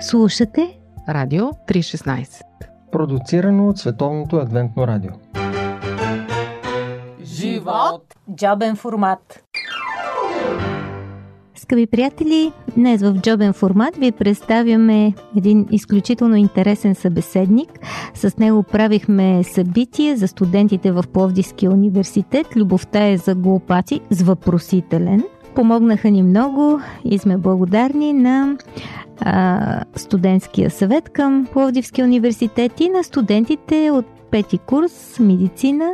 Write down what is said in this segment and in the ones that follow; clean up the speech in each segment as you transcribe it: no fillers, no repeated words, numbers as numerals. Слушате Радио 316, продуцирано от Световното адвентно радио. Живот! Джобен формат! Скъпи приятели, днес в джобен формат ви представяме един изключително интересен събеседник. С него правихме събитие за студентите в Пловдивския университет. Любовта е за глупаци с въпросителен. Помогнаха ни много и сме благодарни на студентския съвет към Пловдивския университет и на студентите от пети курс медицина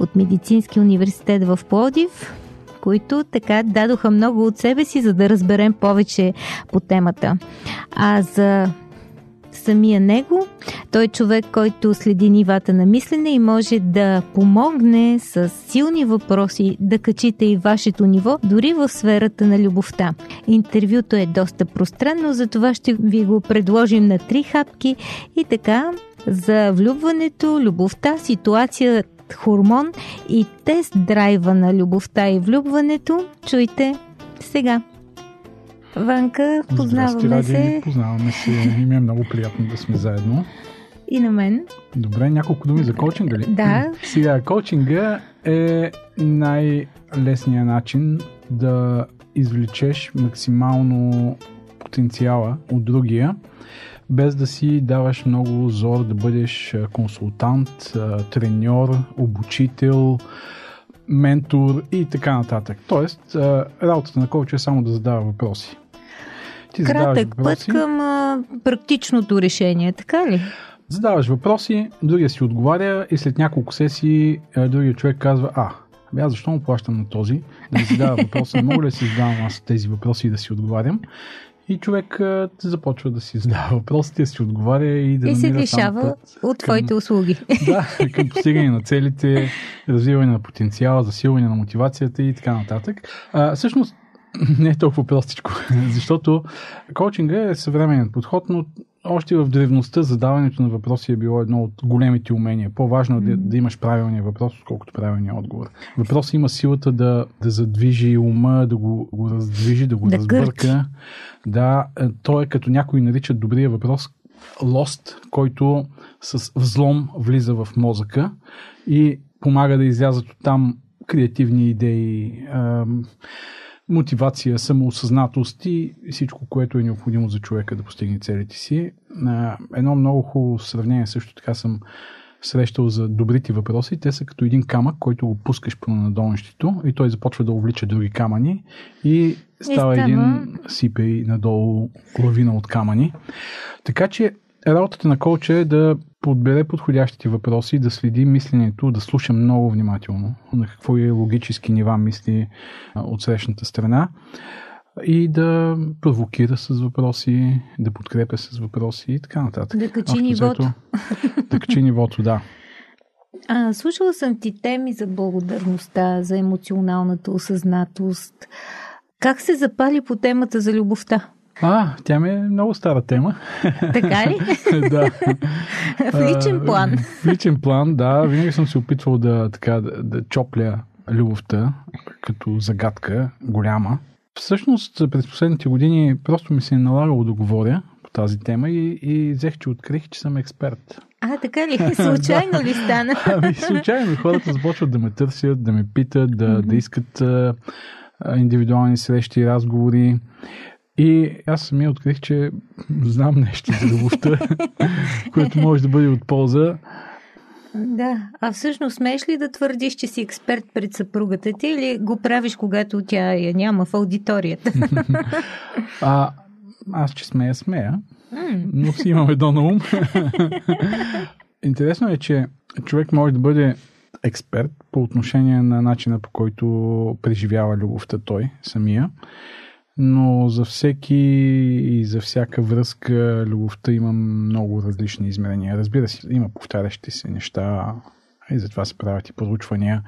от Медицински университет в Пловдив, които така дадоха много от себе си, за да разберем повече по темата. А за самия него, той е човек, който следи нивата на мислене и може да помогне с силни въпроси да качите и вашето ниво, дори в сферата на любовта. Интервюто е доста пространно, затова ще ви го предложим на 3 хапки и така за влюбването, любовта, ситуацията, хормон и тест-драйва на любовта и влюбването. Чуйте сега. Ванка, познаваме се. Познаваме се. И ми е много приятно да сме заедно. И на мен. Добре, няколко думи за коучинга ли? Да. Сега, коучинга е най-лесният начин да извлечеш максимално потенциала от другия, без да си даваш много зор да бъдеш консултант, треньор, обучител, ментор и така нататък. Тоест, работата на коуча е само да задава въпроси. Ти кратък въпроси, път към практичното решение, така ли? Задаваш въпроси, другия си отговаря и след няколко сесии другия човек казва: аз защо му плащам на този? Да ми задава въпроса, мога ли да си задавам аз тези въпроси и да си отговарям? И човек започва да си задава въпросите, да си отговаря и да намира сам път. И се лишава от твоите услуги. Да, към постигане на целите, развиване на потенциала, засилване на мотивацията и така нататък. Всъщност не е толкова простичко, защото коучинга е съвременен подход, но още в древността задаването на въпроси е било едно от големите умения. По-важно е да имаш правилния въпрос, отколкото правилния отговор. Въпросът има силата да задвижи ума, да го раздвижи, да го разбърка. Да, той е, като някои наричат добрия въпрос, лост, който с взлом влиза в мозъка и помага да излязат от там креативни идеи, мотивация, самоосъзнатост и всичко, което е необходимо за човека да постигне целите си. Едно много хубаво сравнение също така съм срещал за добрите въпроси. Те са като един камък, който го пускаш по надолнището и той започва да увлича други камъни и става един сипей надолу лавина от камъни. Така че работата на коуча е да подбере подходящите въпроси, да следи мисленето, да слуша много внимателно на какво е логически нива мисли от срещната страна и да провокира с въпроси, да подкрепя с въпроси и така нататък. Да качи нивото. Да качи нивото, да. Слушала съм ти теми за благодарността, за емоционалната осъзнатост. Как се запали по темата за любовта? Тя ми е много стара тема. Така ли? Да. В личен план. В личен план, да. Винаги съм се опитвал да чопля любовта като загадка голяма. Всъщност, през последните години просто ми се е налагало да говоря по тази тема и взех, че открих, че съм експерт. Така ли? Случайно ли стана? Случайно. Хората започват да ме търсят, да ме питат, да искат индивидуални срещи и разговори. И аз самия открих, че знам нещо за любовта, което може да бъде от полза. Да, а всъщност смееш ли да твърдиш, че си експерт пред съпругата ти или го правиш, когато тя я няма в аудиторията? Аз че смея, но си имам едно на ум. Интересно е, че човек може да бъде експерт по отношение на начина, по който преживява любовта той самия. Но за всеки и за всяка връзка любовта има много различни измерения. Разбира се, има повтарящи се неща и затова се правят и проучвания,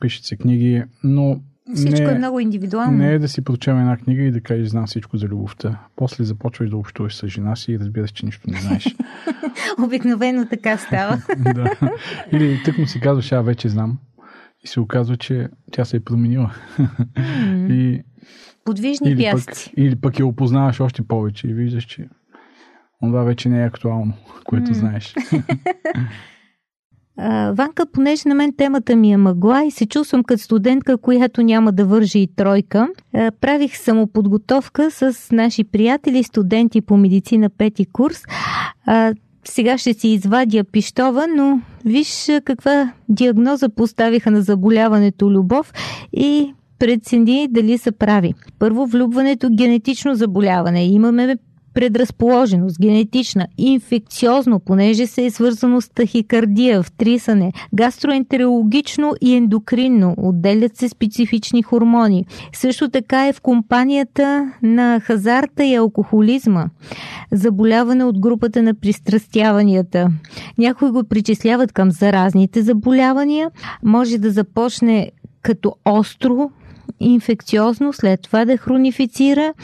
пишат се книги, но всичко е много индивидуално. Не е да си прочем една книга и да кажеш: знам всичко за любовта. После започваш да общуваш с жена си и разбираш, че нищо не знаеш. Обикновено така става. Да. Или тъкмо си казваш: вече знам. И се оказва, че тя се е променила. Подвижни пясъци. Или пък я опознаваш още повече и виждаш, че това вече не е актуално, което знаеш. Ванка, понеже на мен темата ми е мъгла и се чувствам като студентка, която няма да вържи и тройка, правих самоподготовка с наши приятели, студенти по медицина пети курс. Сега ще си извадя пищова, но виж каква диагноза поставиха на заболяването любов и прецени дали са прави. Първо, влюбването генетично заболяване. Имаме предразположеност, генетична, инфекциозно, понеже се е свързано с тахикардия, втрисане, гастроентерологично и ендокринно, отделят се специфични хормони. Също така е в компанията на хазарта и алкохолизма, заболяване от групата на пристрастяванията. Някои го причисляват към заразните заболявания, може да започне като остро, инфекциозно, след това да хронифицира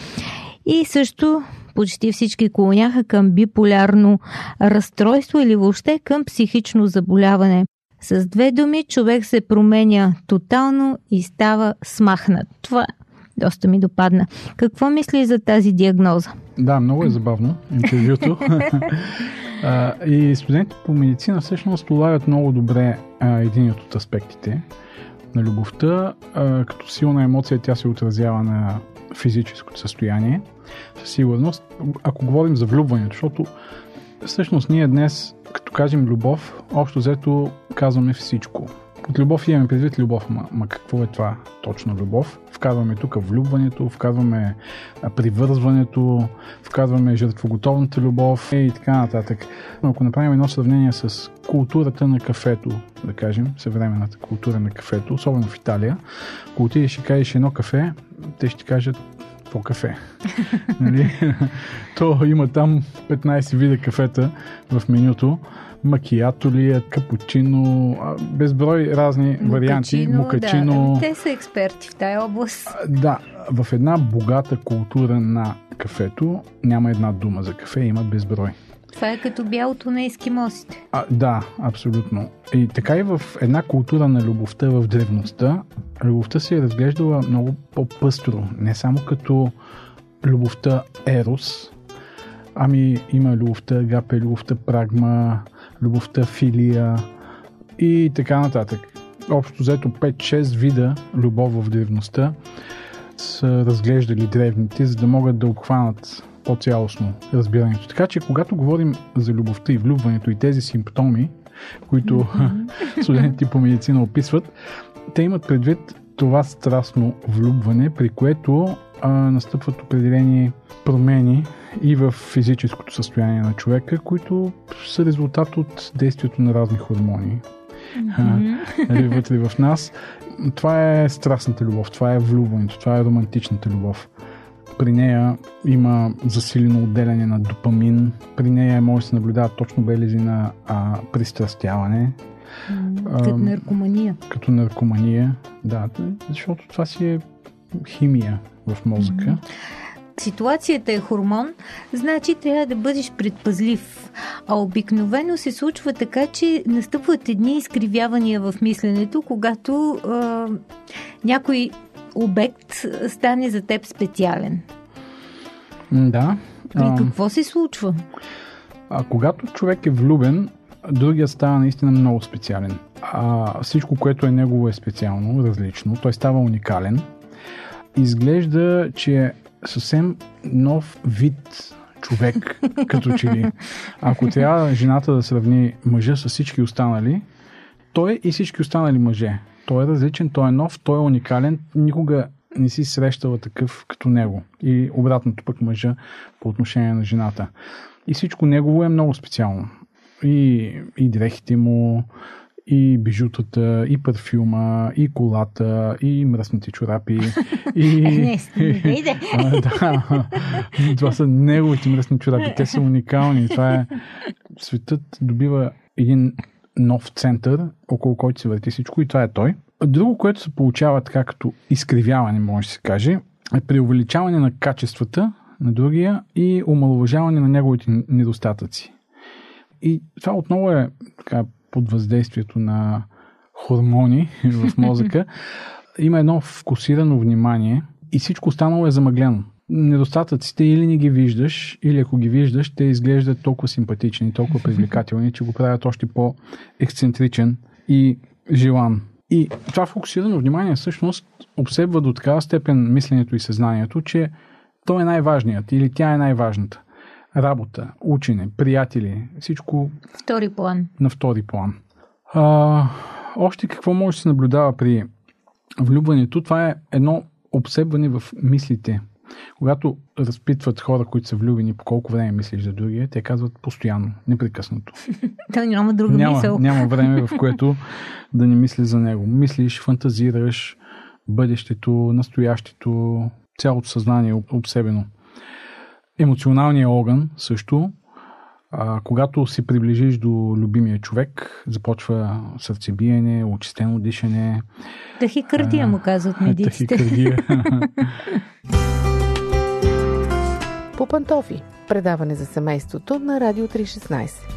и също почти всички клоняха към биполярно разстройство или въобще към психично заболяване. С две думи, човек се променя тотално и става смахнат. Това доста ми допадна. Какво мислиш за тази диагноза? Да, много е забавно интервюто. И студентите по медицина всъщност улавят много добре един от аспектите на любовта. Като силна емоция тя се отразява на физическото състояние. Със сигурност, ако говорим за влюбването, защото всъщност ние днес, като кажем любов, общо взето казваме всичко. От любов имаме предвид любов, ма какво е това точно любов? Вкарваме тук влюбването, вкарваме привързването, вкарваме жертвоготовната любов и така нататък. Но ако направим едно сравнение с културата на кафето, да кажем, съвременната култура на кафето, особено в Италия, ако отидеш и кажеш едно кафе, те ще кажат по кафе. Нали? То има там 15 вида кафета в менюто. Макиато ли, капучино, безброй разни мукачино, варианти. Мукачино. Да, те са експерти в тая област. Да, в една богата култура на кафето няма една дума за кафе, има безброй. Това е като бялото на ескимосите. Да, абсолютно. И така и в една култура на любовта в древността, любовта се е разглеждала много по-пъстро. Не само като любовта ерос, ами има любовта агапе, любовта прагма, любовта филия и така нататък. Общо взето 5-6 вида любов в древността са разглеждали древните, за да могат да обхванат по-цялостно разбирането. Така че, когато говорим за любовта и влюбването и тези симптоми, които студентите по медицина описват, те имат предвид това страстно влюбване, при което настъпват определени промени и в физическото състояние на човека, които са резултат от действието на разни хормони вътре в нас. Това е страстната любов, това е влюбването, това е романтичната любов. При нея има засилено отделяне на допамин, при нея може да се наблюдават точно белези на пристрастяване. Като наркомания. Като наркомания, да, защото това си е химия в мозъка. Ситуацията е хормон, значи трябва да бъдеш предпазлив. А обикновено се случва така, че настъпват едни изкривявания в мисленето, когато някой обект стане за теб специален. Да. И какво се случва? Когато човек е влюбен, другият става наистина много специален. Всичко, което е негово, е специално, различно. Той става уникален. Изглежда, че е съвсем нов вид човек, като че ли. Ако трябва жената да сравни мъжа с всички останали, той и всички останали мъже. Той е различен, той е нов, той е уникален, никога не си срещала такъв като него. И обратното пък мъжа по отношение на жената. И всичко негово е много специално. И дрехите му, и бижутата, и парфюма, и колата, и мръсните чорапи. Това са неговите мръсни чорапи, те са уникални. Това е... Светът добива един нов център, около който се върти всичко, и това е той. Друго, което се получава така като изкривяване, може да се каже, е преувеличаване на качествата на другия и омаловажаване на неговите недостатъци. И това отново е така под въздействието на хормони в мозъка. Има едно фокусирано внимание и всичко останало е замъглено. недостатъците или не ги виждаш, или ако ги виждаш, те изглеждат толкова симпатични, толкова привлекателни, че го правят още по-ексцентричен и желан. И това фокусирано внимание всъщност обсебва до такава степен мисленето и съзнанието, че то е най-важният или тя е най-важната. Работа, учене, приятели, всичко втори план. На втори план. Още какво може да се наблюдава при влюбването? Това е едно обсебване в мислите. Когато разпитват хора, които са влюбени, по колко време мислиш за другия, те казват постоянно, непрекъснато. Той няма друга мисъл. Няма време, в което да не мислиш за него. Мислиш, фантазираш, бъдещето, настоящето, цялото съзнание е обсебено. Емоционалният огън също. Когато се приближиш до любимия човек, започва сърцебиене, очистено дишане. Тахикардия му казват медиците. Тахикардия. По пантофи. Предаване за семейството на Радио 316.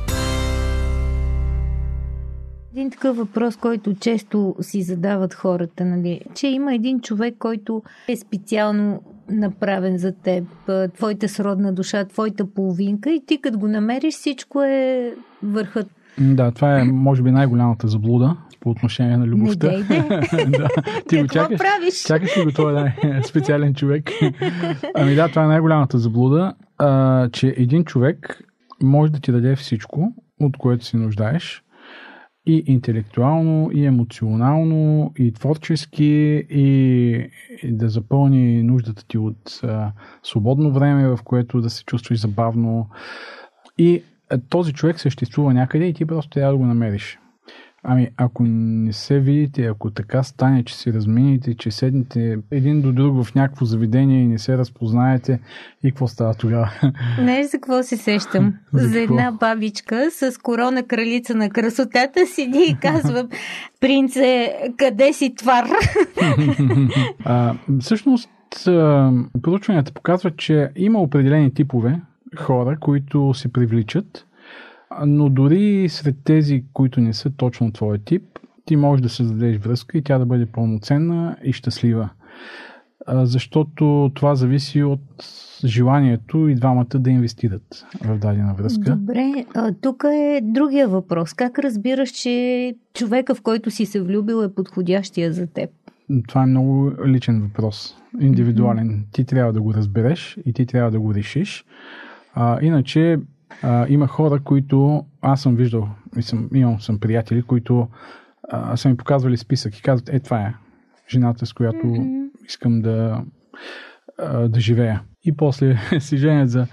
Един такъв въпрос, който често си задават хората, нали? Че има един човек, който е специално направен за теб, твоята сродна душа, твоята половинка, и ти като го намериш, всичко е върхът. Да, това е може би най-голямата заблуда по отношение на любовта. Да, ти го чакаш, правиш? Чакаш ли го това, да, специален човек? Ами да, това е най-голямата заблуда, че един човек може да ти даде всичко, от което си нуждаеш, и интелектуално, и емоционално, и творчески, и да запълни нуждата ти от свободно време, в което да се чувстваш забавно. И този човек съществува някъде и ти просто трябва да го намериш. Ами, ако не се видите, ако така стане, че си размините, че седнете един до друг в някакво заведение и не се разпознаете, и какво става тогава? Не, за какво се сещам? За една бабичка с корона кралица на красотата седи и казва: принце, къде си твар? Всъщност, проучванията показват, че има определени типове хора, които се привличат. Но дори сред тези, които не са точно твой тип, ти можеш да създадеш връзка и тя да бъде пълноценна и щастлива. Защото това зависи от желанието и двамата да инвестират в дадена връзка. Добре, тук е другия въпрос. Как разбираш, че човека, в който си се влюбил, е подходящия за теб? Това е много личен въпрос. Индивидуален. Mm-hmm. Ти трябва да го разбереш и ти трябва да го решиш. Иначе има хора, които аз съм виждал, имам приятели, които са ми показвали списък и казват: това е жената, с която искам да живея. И после си женят за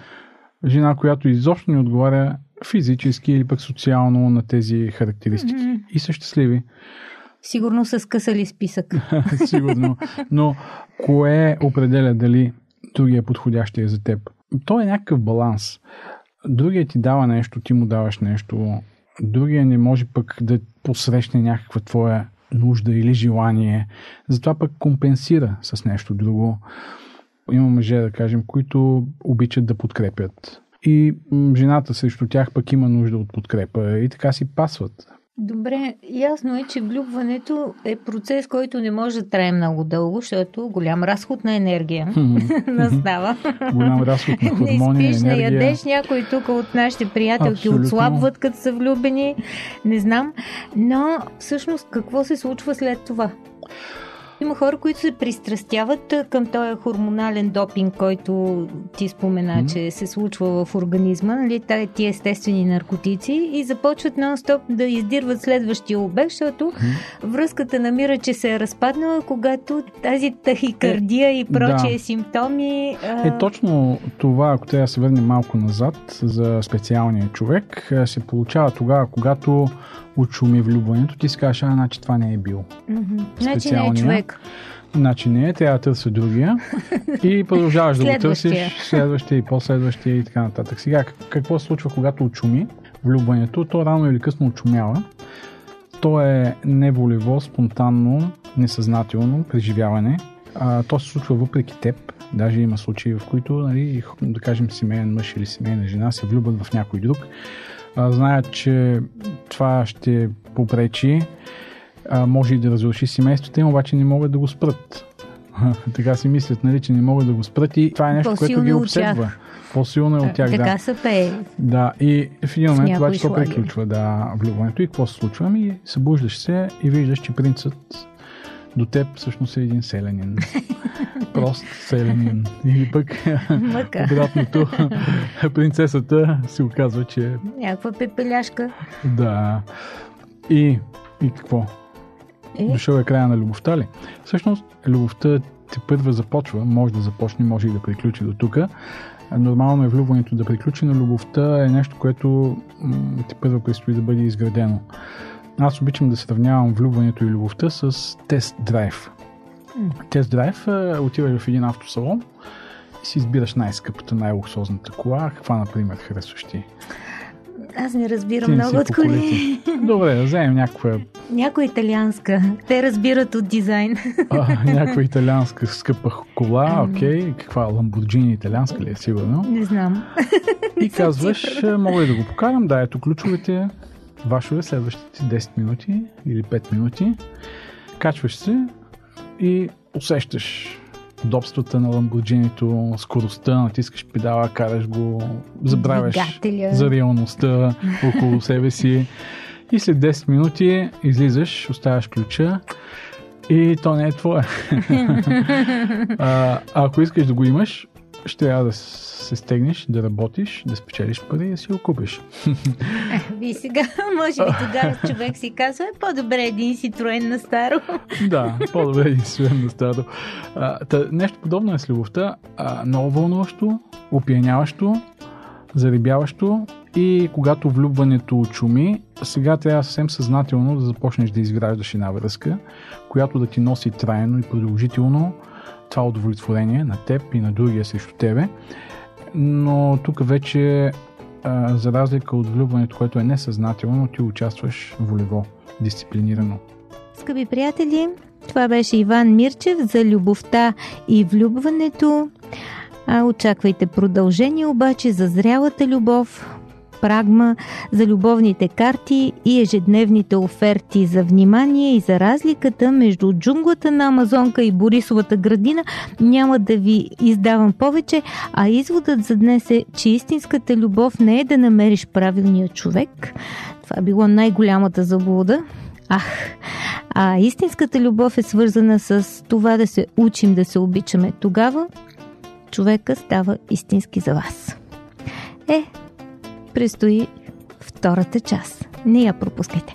жена, която изобщо не отговаря физически или пък социално на тези характеристики. И са щастливи. Сигурно са скъсали списък. Сигурно. Но кое определя дали другия подходящия за теб? То е някакъв баланс. Другия ти дава нещо, ти му даваш нещо. Другия не може пък да посрещне някаква твоя нужда или желание. Затова пък компенсира с нещо друго. Има мъже, да кажем, които обичат да подкрепят. И жената срещу тях пък има нужда от подкрепа. И така си пасват. Добре, ясно е, че влюбването е процес, който не може да трае много дълго, защото голям разход на енергия настава. Голям разход на хормони, енергия. Не спиш, не ядеш. Някои тук от нашите приятелки отслабват, като са влюбени. Не знам. Но всъщност какво се случва след това? Има хора, които се пристрастяват към този хормонален допинг, който ти спомена, че се случва в организма, нали, тия естествени наркотици, и започват нон-стоп да издирват следващия обект, защото връзката намира, че се е разпаднала, когато тази тахикардия и прочие симптоми... Точно това, ако трябва да се върнем малко назад за специалния човек, се получава тогава, когато очуми влюбването, ти си кажеш: значи това не е бил. Значи не е човек. Значи не е, трябва да търся другия и продължаваш да го търсиш, следващия и последващия и така нататък. Сега, какво се случва, когато очуми влюбването? То рано или късно очумява. То е неволево, спонтанно, несъзнателно преживяване. То се случва въпреки теб. Даже има случаи, в които, нали, да кажем, семейен мъж или семейна жена се влюбват в някой друг. Знаят, че това ще попречи, може и да разруши семейството им, обаче не могат да го спрат. така си мислят, нали, че не могат да го спрат и това е нещо, което ги обсебва. По-силно е от тях, да. Така се пее. Да, и в един момент това, че то преключва влюбването. И какво се случва? Ами събуждаш се и виждаш, че принцът до теб всъщност е един селянин. Прост селянин. Или пък обратното, принцесата се оказва, че е някаква пепеляшка. Да. И какво? Дошъл е края на любовта ли? Всъщност, любовта тепърва започва, може да започне, може и да приключи до тук. Нормално е влюбването да приключи, но любовта е нещо, което тепърва предстои да бъде изградено. Аз обичам да сравнявам влюбването и любовта с тест-драйв. Тест-драйв е, отиваш в един автосалон и си избираш най-скъпата, най-луксозната кола. Каква, например, харесваш ти? Аз не разбирам много от коли. Добре, да вземем някаква... Някоя италианска. Те разбират от дизайн. Някоя италианска скъпа кола, окей. Каква, Ламборджини италианска ли е, сигурно? Не знам. И казваш, мога ли да го покарам? Да, ето ключовете, вашове, следващите 10 минути или 5 минути. Качваш се и усещаш удобствата на Ламборджинито, скоростта, натискаш педала, караш го, забравяш за реалността около себе си и след 10 минути излизаш, оставяш ключа и то не е твое. Ако искаш да го имаш, ще трябва да се стегнеш, да работиш, да спечелиш пари и да си го купиш. И сега, може би тогава човек си казва, по-добре един Ситроен на старо. Да, по-добре един Ситроен на старо. Нещо подобно е с любовта. Много вълнуващо, опияняващо, зарибяващо и когато влюбването очуми, сега трябва съвсем съзнателно да започнеш да изграждаш една връзка, която да ти носи трайно и продължително това удовлетворение на теб и на другия срещу тебе. Но тук вече, за разлика от влюбването, което е несъзнателно, ти участваш волево, дисциплинирано. Скъпи приятели, това беше Иван Мирчев за любовта и влюбването. Очаквайте продължение обаче за зрялата любов, прагма, за любовните карти и ежедневните оферти, за внимание и за разликата между джунглата на Амазонка и Борисовата градина. Няма да ви издавам повече, а изводът за днес е, че истинската любов не е да намериш правилния човек. Това е било най-голямата заблуда. А истинската любов е свързана с това да се учим, да се обичаме. Тогава човека става истински за вас. Предстои втората част. Не я пропускайте.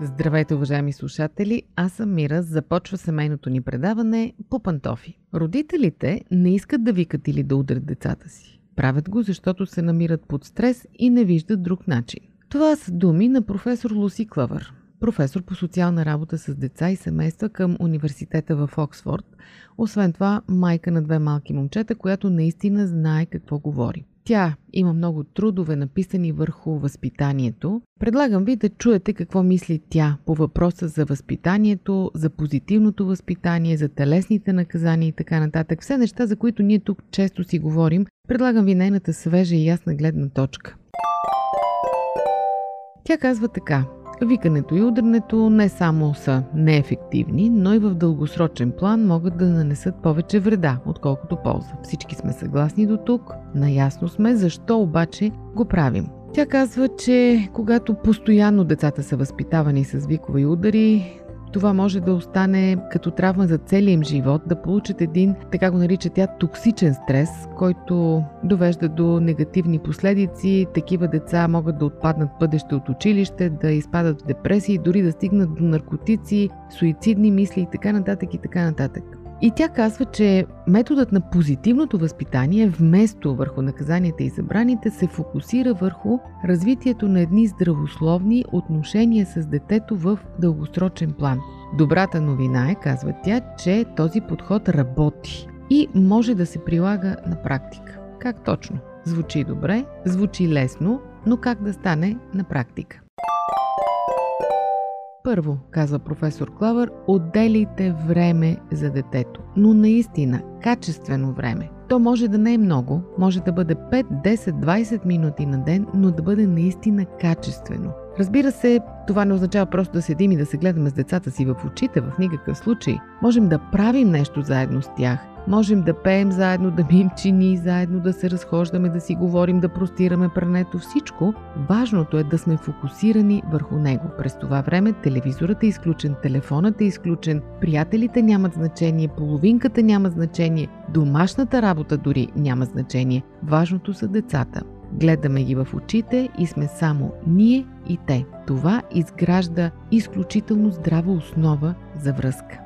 Здравейте, уважаеми слушатели! Аз съм Мира. Започва семейното ни предаване по пантофи. Родителите не искат да викат или да удрят децата си. Правят го, защото се намират под стрес и не виждат друг начин. Това са думи на професор Луси Клъвър, професор по социална работа с деца и семейства към университета в Оксфорд. Освен това, майка на две малки момчета, която наистина знае какво говори. Тя има много трудове, написани върху възпитанието. Предлагам ви да чуете какво мисли тя по въпроса за възпитанието, за позитивното възпитание, за телесните наказания и така нататък. Все неща, за които ние тук често си говорим. Предлагам ви нейната свежа и ясна гледна точка. Тя казва така. Викането и удрането не само са неефективни, но и в дългосрочен план могат да нанесат повече вреда, отколкото полза. Всички сме съгласни до тук, наясно сме, защо обаче го правим. Тя казва, че когато постоянно децата са възпитавани с викове и удари, това може да остане като травма за целия им живот, да получат един, така го нарича тя, токсичен стрес, който довежда до негативни последици. Такива деца могат да отпаднат бъдеще от училище, да изпадат в депресии, дори да стигнат до наркотици, суицидни мисли и така нататък и така нататък. И тя казва, че методът на позитивното възпитание вместо върху наказанията и забраните се фокусира върху развитието на едни здравословни отношения с детето в дългосрочен план. Добрата новина е, казва тя, че този подход работи и може да се прилага на практика. Как точно? Звучи добре, звучи лесно, но как да стане на практика? Първо, казва професор Клъвър, отделяйте време за детето, но наистина качествено време. То може да не е много, може да бъде 5, 10, 20 минути на ден, но да бъде наистина качествено. Разбира се, това не означава просто да седим и да се гледаме с децата си в очите, в никакъв случай. Можем да правим нещо заедно с тях. Можем да пеем заедно, да мием чини заедно, да се разхождаме, да си говорим, да простираме прането, всичко. Важното е да сме фокусирани върху него. През това време телевизорът е изключен, телефонът е изключен, приятелите нямат значение, половинката няма значение, домашната работа дори няма значение. Важното са децата. Гледаме ги в очите и сме само ние и те. Това изгражда изключително здрава основа за връзка.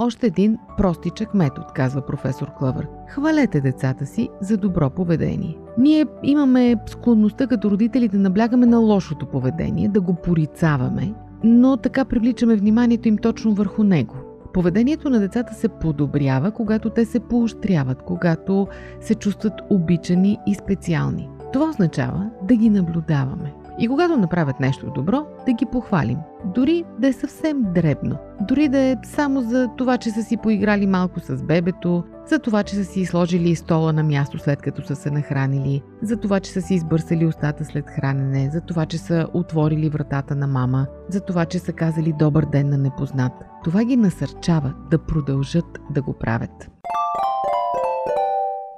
Още един простичък метод, казва професор Клъвър. Хвалете децата си за добро поведение. Ние имаме склонността като родители да наблягаме на лошото поведение, да го порицаваме, но така привличаме вниманието им точно върху него. Поведението на децата се подобрява, когато те се поощряват, когато се чувстват обичани и специални. Това означава да ги наблюдаваме. И когато направят нещо добро, да ги похвалим. Дори да е съвсем дребно. Дори да е само за това, че са си поиграли малко с бебето, за това, че са си сложили стола на място след като са се нахранили, за това, че са си избърсали устата след хранене, за това, че са отворили вратата на мама, за това, че са казали добър ден на непознат. Това ги насърчава да продължат да го правят.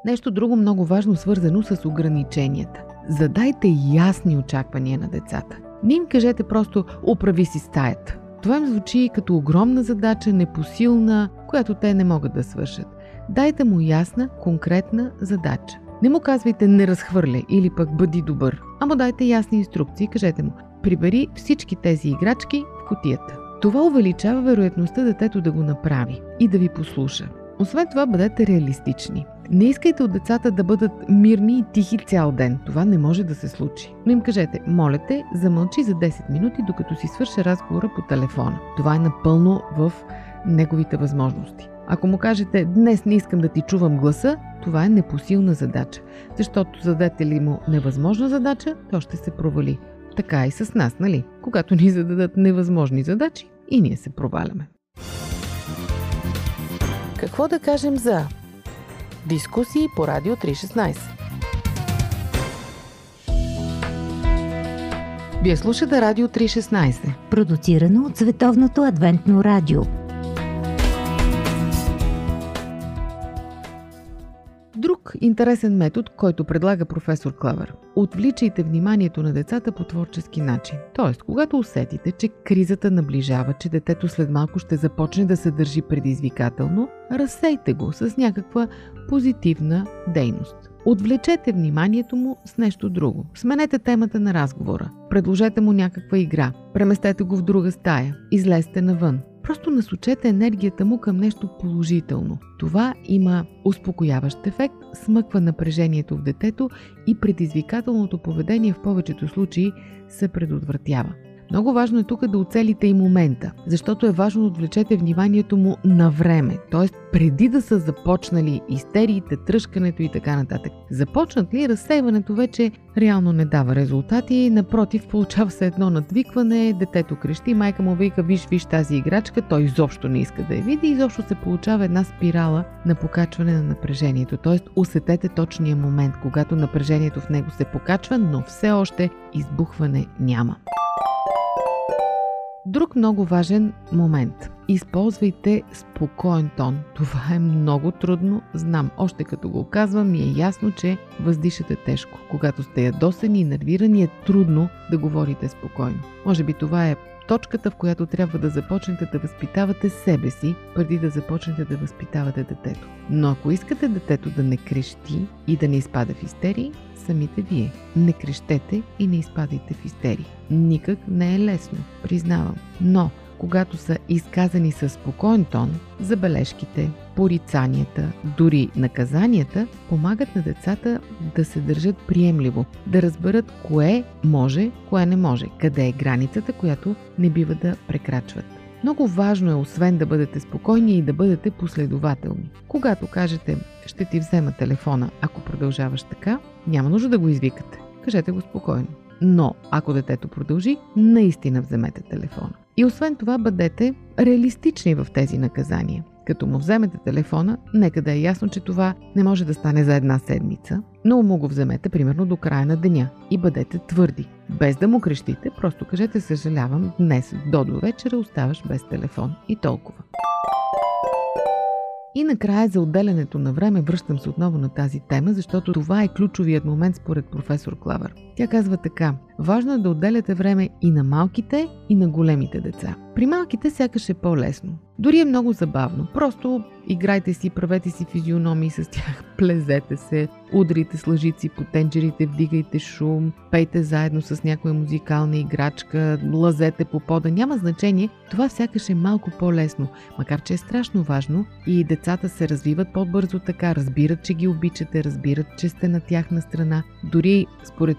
Нещо друго много важно, свързано с ограниченията. Задайте ясни очаквания на децата. Не им кажете просто «оправи си стаята». Това им звучи като огромна задача, непосилна, която те не могат да свършат. Дайте му ясна, конкретна задача. Не му казвайте «не разхвърля» или пък «бъди добър», а му дайте ясни инструкции. Кажете му «прибери всички тези играчки в кутията». Това увеличава вероятността детето да го направи и да ви послуша. Освен това, бъдете реалистични. Не искайте от децата да бъдат мирни и тихи цял ден. Това не може да се случи. Но им кажете, моля те, замълчи за 10 минути, докато си свърша разговора по телефона. Това е напълно в неговите възможности. Ако му кажете, днес не искам да ти чувам гласа, това е непосилна задача. Защото зададете ли му невъзможна задача, то ще се провали. Така и с нас, нали? Когато ни зададат невъзможни задачи, и ние се проваляме. Какво да кажем за дискусии по Радио 316? Вие слушате Радио 316, продуцирано от Световното адвентно радио. Друг интересен метод, който предлага професор Клъвър. Отвличайте вниманието на децата по творчески начин. Тоест, когато усетите, че кризата наближава, че детето след малко ще започне да се държи предизвикателно, разсейте го с някаква позитивна дейност. Отвлечете вниманието му с нещо друго. Сменете темата на разговора. Предложете му някаква игра. Преместете го в друга стая. Излезте навън. Просто насочете енергията му към нещо положително. Това има успокояващ ефект, смъква напрежението в детето и предизвикателното поведение в повечето случаи се предотвратява. Много важно е тук да оцелите и момента, защото е важно да отвлечете вниманието му на време, т.е. преди да са започнали истериите, тръшкането и така нататък. Започнат ли, разсейването вече реално не дава резултати, напротив, получава се едно надвикване, детето крещи, майка му вика виж тази играчка, той изобщо не иска да я види, изобщо се получава една спирала на покачване на напрежението, т.е. усетете точния момент, когато напрежението в него се покачва, но все още избухване няма. Друг много важен момент. използвайте спокоен тон. Това е много трудно, знам. Още като го казвам, ми е ясно, че въздишате тежко. Когато сте ядосени и нервирани, е трудно да говорите спокойно. Може би това е точката, в която трябва да започнете да възпитавате себе си, преди да започнете да възпитавате детето. Но ако искате детето да не крещи и да не изпада в истерии, самите вие не крещете и не изпадайте в истерии. Никак не е лесно, признавам. Но когато са изказани със спокоен тон, забележките, порицанията, дори наказанията помагат на децата да се държат приемливо, да разберат кое може, кое не може, къде е границата, която не бива да прекрачват. Много важно е, освен да бъдете спокойни, и да бъдете последователни. Когато кажете „ще ти взема телефона“, ако продължаваш така, няма нужда да го извикате. Кажете го спокойно. Но ако детето продължи, наистина вземете телефона. И освен това, бъдете реалистични в тези наказания. Като му вземете телефона, нека да е ясно, че това не може да стане за една седмица, но му го вземете примерно до края на деня и бъдете твърди. Без да му крещите, просто кажете „съжалявам, днес до довечера оставаш без телефон“ и толкова. И накрая за отделянето на време връщам се отново на тази тема, защото това е ключовият момент според професор Клъвър. Тя казва така: важно е да отделяте време и на малките, и на големите деца. При малките сякаш е по-лесно. Дори е много забавно. Просто играйте си, правете си физиономии с тях, плезете се, удрите с лъжици по тенджерите, вдигайте шум, пейте заедно с някоя музикална играчка, лазете по пода, няма значение. Това сякаш е малко по-лесно, макар че е страшно важно и децата се развиват по-бързо така, разбират, че ги обичате, разбират, че сте на тяхна страна. Дори според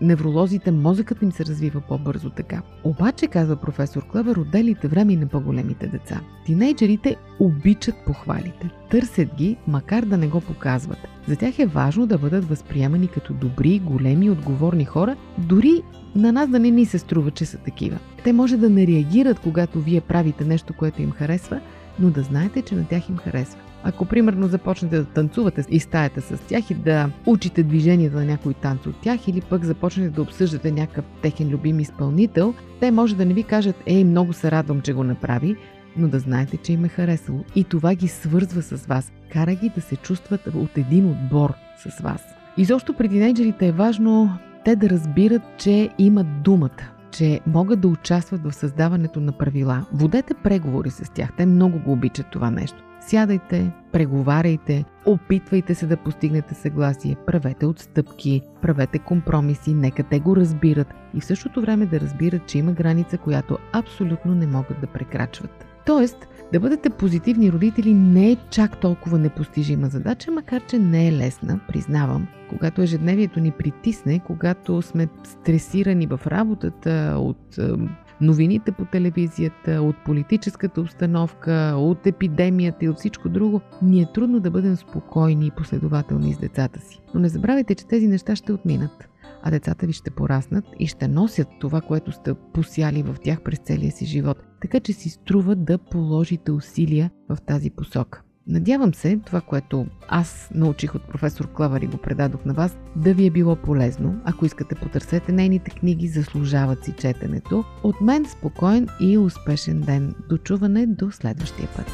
невролозите, мозъкът им се развива по-бързо така. Обаче, казва професор Клъвър, отделите време и на по-големите деца. Тинейджерите обичат похвалите. Търсят ги, макар да не го показват. За тях е важно да бъдат възприемани като добри, големи, отговорни хора, дори на нас да не ни се струва, че са такива. Те може да не реагират, когато вие правите нещо, което им харесва, но да знаете, че на тях им харесва. Ако примерно започнете да танцувате и стаята с тях и да учите движенията на някой танц от тях, или пък започнете да обсъждате някакъв техен любим изпълнител, те може да не ви кажат „ей, много се радвам, че го направи“, но да знаете, че им е харесало. И това ги свързва с вас. Кара ги да се чувстват от един отбор с вас. И защо при тинейджерите е важно те да разбират, че имат думата, че могат да участват в създаването на правила. Водете преговори с тях, те много го обичат това нещо. Сядайте, преговаряйте, опитвайте се да постигнете съгласие, правете отстъпки, правете компромиси, нека те го разбират и в същото време да разбират, че има граница, която абсолютно не могат да прекрачват. Тоест, да бъдете позитивни родители не е чак толкова непостижима задача, макар че не е лесна, признавам. Когато ежедневието ни притисне, когато сме стресирани в работата, от новините по телевизията, от политическата обстановка, от епидемията и от всичко друго, ни е трудно да бъдем спокойни и последователни с децата си. Но не забравяйте, че тези неща ще отминат, а децата ви ще пораснат и ще носят това, което сте посяли в тях през целия си живот. Така че си струва да положите усилия в тази посока. Надявам се, това, което аз научих от професор Клъвър и го предадох на вас, да ви е било полезно. Ако искате, потърсете нейните книги, заслужават си четенето. От мен спокоен и успешен ден. До чуване, до следващия път.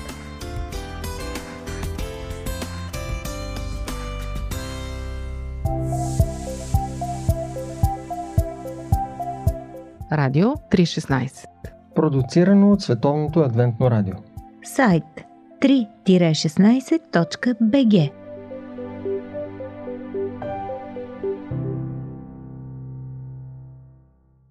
Радио 316. Продуцирано от Световното адвентно радио. Сайт 3-16.bg